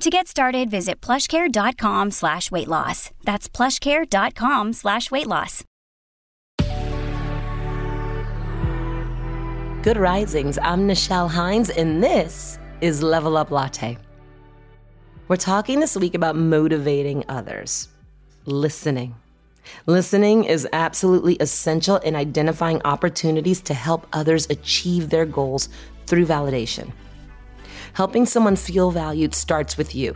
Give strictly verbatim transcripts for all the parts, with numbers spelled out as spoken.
To get started, visit plushcare.com slash weight loss. That's plushcare.com slash weight loss. Good Risings, I'm Nichelle Hines, and this is Level Up Latte. We're talking this week about motivating others. Listening. Listening is absolutely essential in identifying opportunities to help others achieve their goals through validation. Helping someone feel valued starts with you.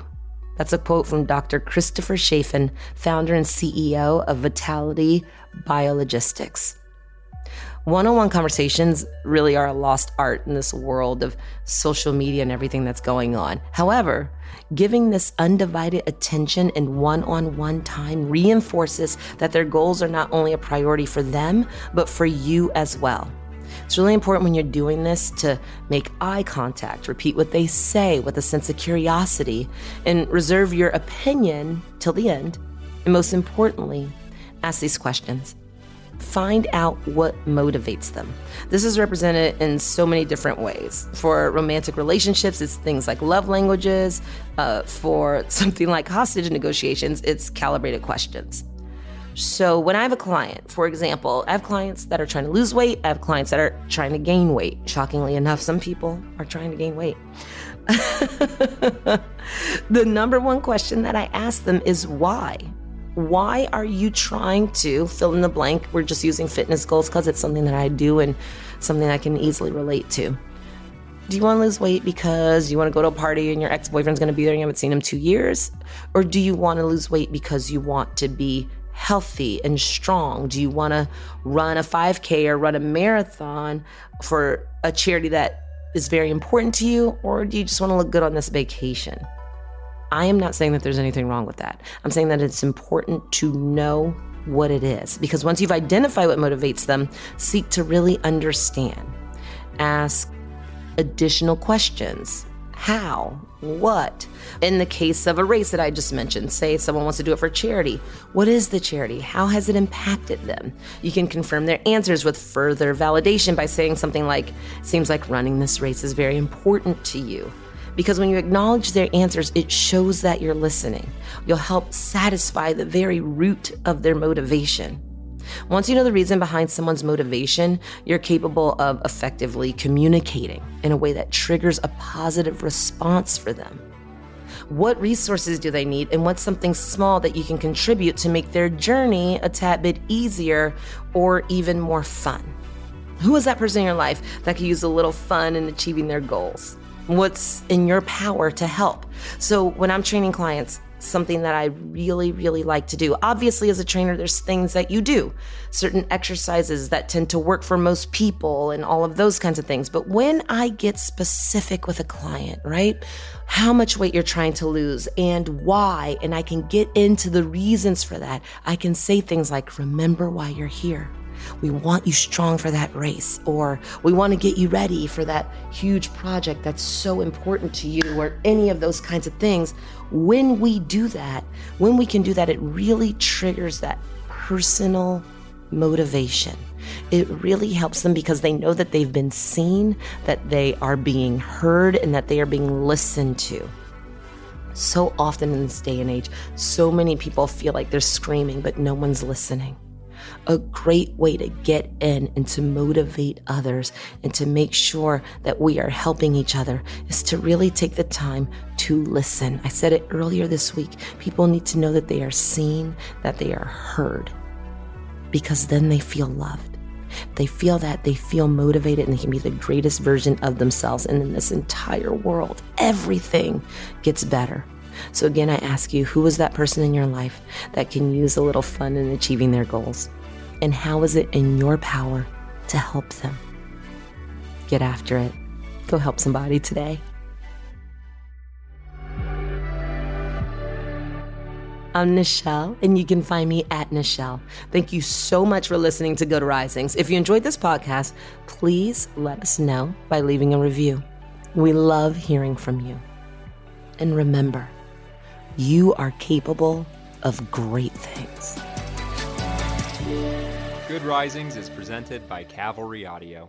That's a quote from Doctor Christopher Chafin, founder and C E O of Vitality Biologistics. One-on-one conversations really are a lost art in this world of social media and everything that's going on. However, giving this undivided attention and one-on-one time reinforces that their goals are not only a priority for them, but for you as well. It's really important when you're doing this to make eye contact, repeat what they say with a sense of curiosity, and reserve your opinion till the end. And most importantly, ask these questions. Find out what motivates them. This is represented in so many different ways. For romantic relationships, it's things like love languages. Uh, for something like hostage negotiations, it's calibrated questions. So when I have a client, for example, I have clients that are trying to lose weight. I have clients that are trying to gain weight. Shockingly enough, some people are trying to gain weight. The number one question that I ask them is why? Why are you trying to fill in the blank? We're just using fitness goals because it's something that I do and something I can easily relate to. Do you want to lose weight because you want to go to a party and your ex-boyfriend's going to be there and you haven't seen him two years? Or do you want to lose weight because you want to be healthy and strong? Do you want to run a five K or run a marathon for a charity that is very important to you? Or do you just want to look good on this vacation? I am not saying that there's anything wrong with that. I'm saying that it's important to know what it is, because once you've identified what motivates them, seek to really understand. Ask additional questions. How? What? In the case of a race that I just mentioned, say someone wants to do it for charity. What is the charity? How has it impacted them? You can confirm their answers with further validation by saying something like, seems like running this race is very important to you. Because when you acknowledge their answers, it shows that you're listening. You'll help satisfy the very root of their motivation. Once you know the reason behind someone's motivation, you're capable of effectively communicating in a way that triggers a positive response for them. What resources do they need, and what's something small that you can contribute to make their journey a tad bit easier or even more fun? Who is that person in your life that could use a little fun in achieving their goals? What's in your power to help? So when I'm training clients, something that I really, really like to do. Obviously, as a trainer, there's things that you do, certain exercises that tend to work for most people and all of those kinds of things. But when I get specific with a client, right, how much weight you're trying to lose and why, and I can get into the reasons for that, I can say things like, remember why you're here. We want you strong for that race, or we want to get you ready for that huge project that's so important to you, or any of those kinds of things. When we do that, when we can do that, it really triggers that personal motivation. It really helps them because they know that they've been seen, that they are being heard, and that they are being listened to. So often in this day and age, so many people feel like they're screaming, but no one's listening. A great way to get in and to motivate others and to make sure that we are helping each other is to really take the time to listen. I said it earlier this week. People need to know that they are seen, that they are heard, because then they feel loved. They feel that, they feel motivated, and they can be the greatest version of themselves. And in this entire world, everything gets better. So again, I ask you, who is that person in your life that can use a little fun in achieving their goals? And how is it in your power to help them? Get after it. Go help somebody today. I'm Nichelle, and you can find me at Nichelle. Thank you so much for listening to Good Risings. If you enjoyed this podcast, please let us know by leaving a review. We love hearing from you. And remember, you are capable of great things. Good Risings is presented by Cavalry Audio.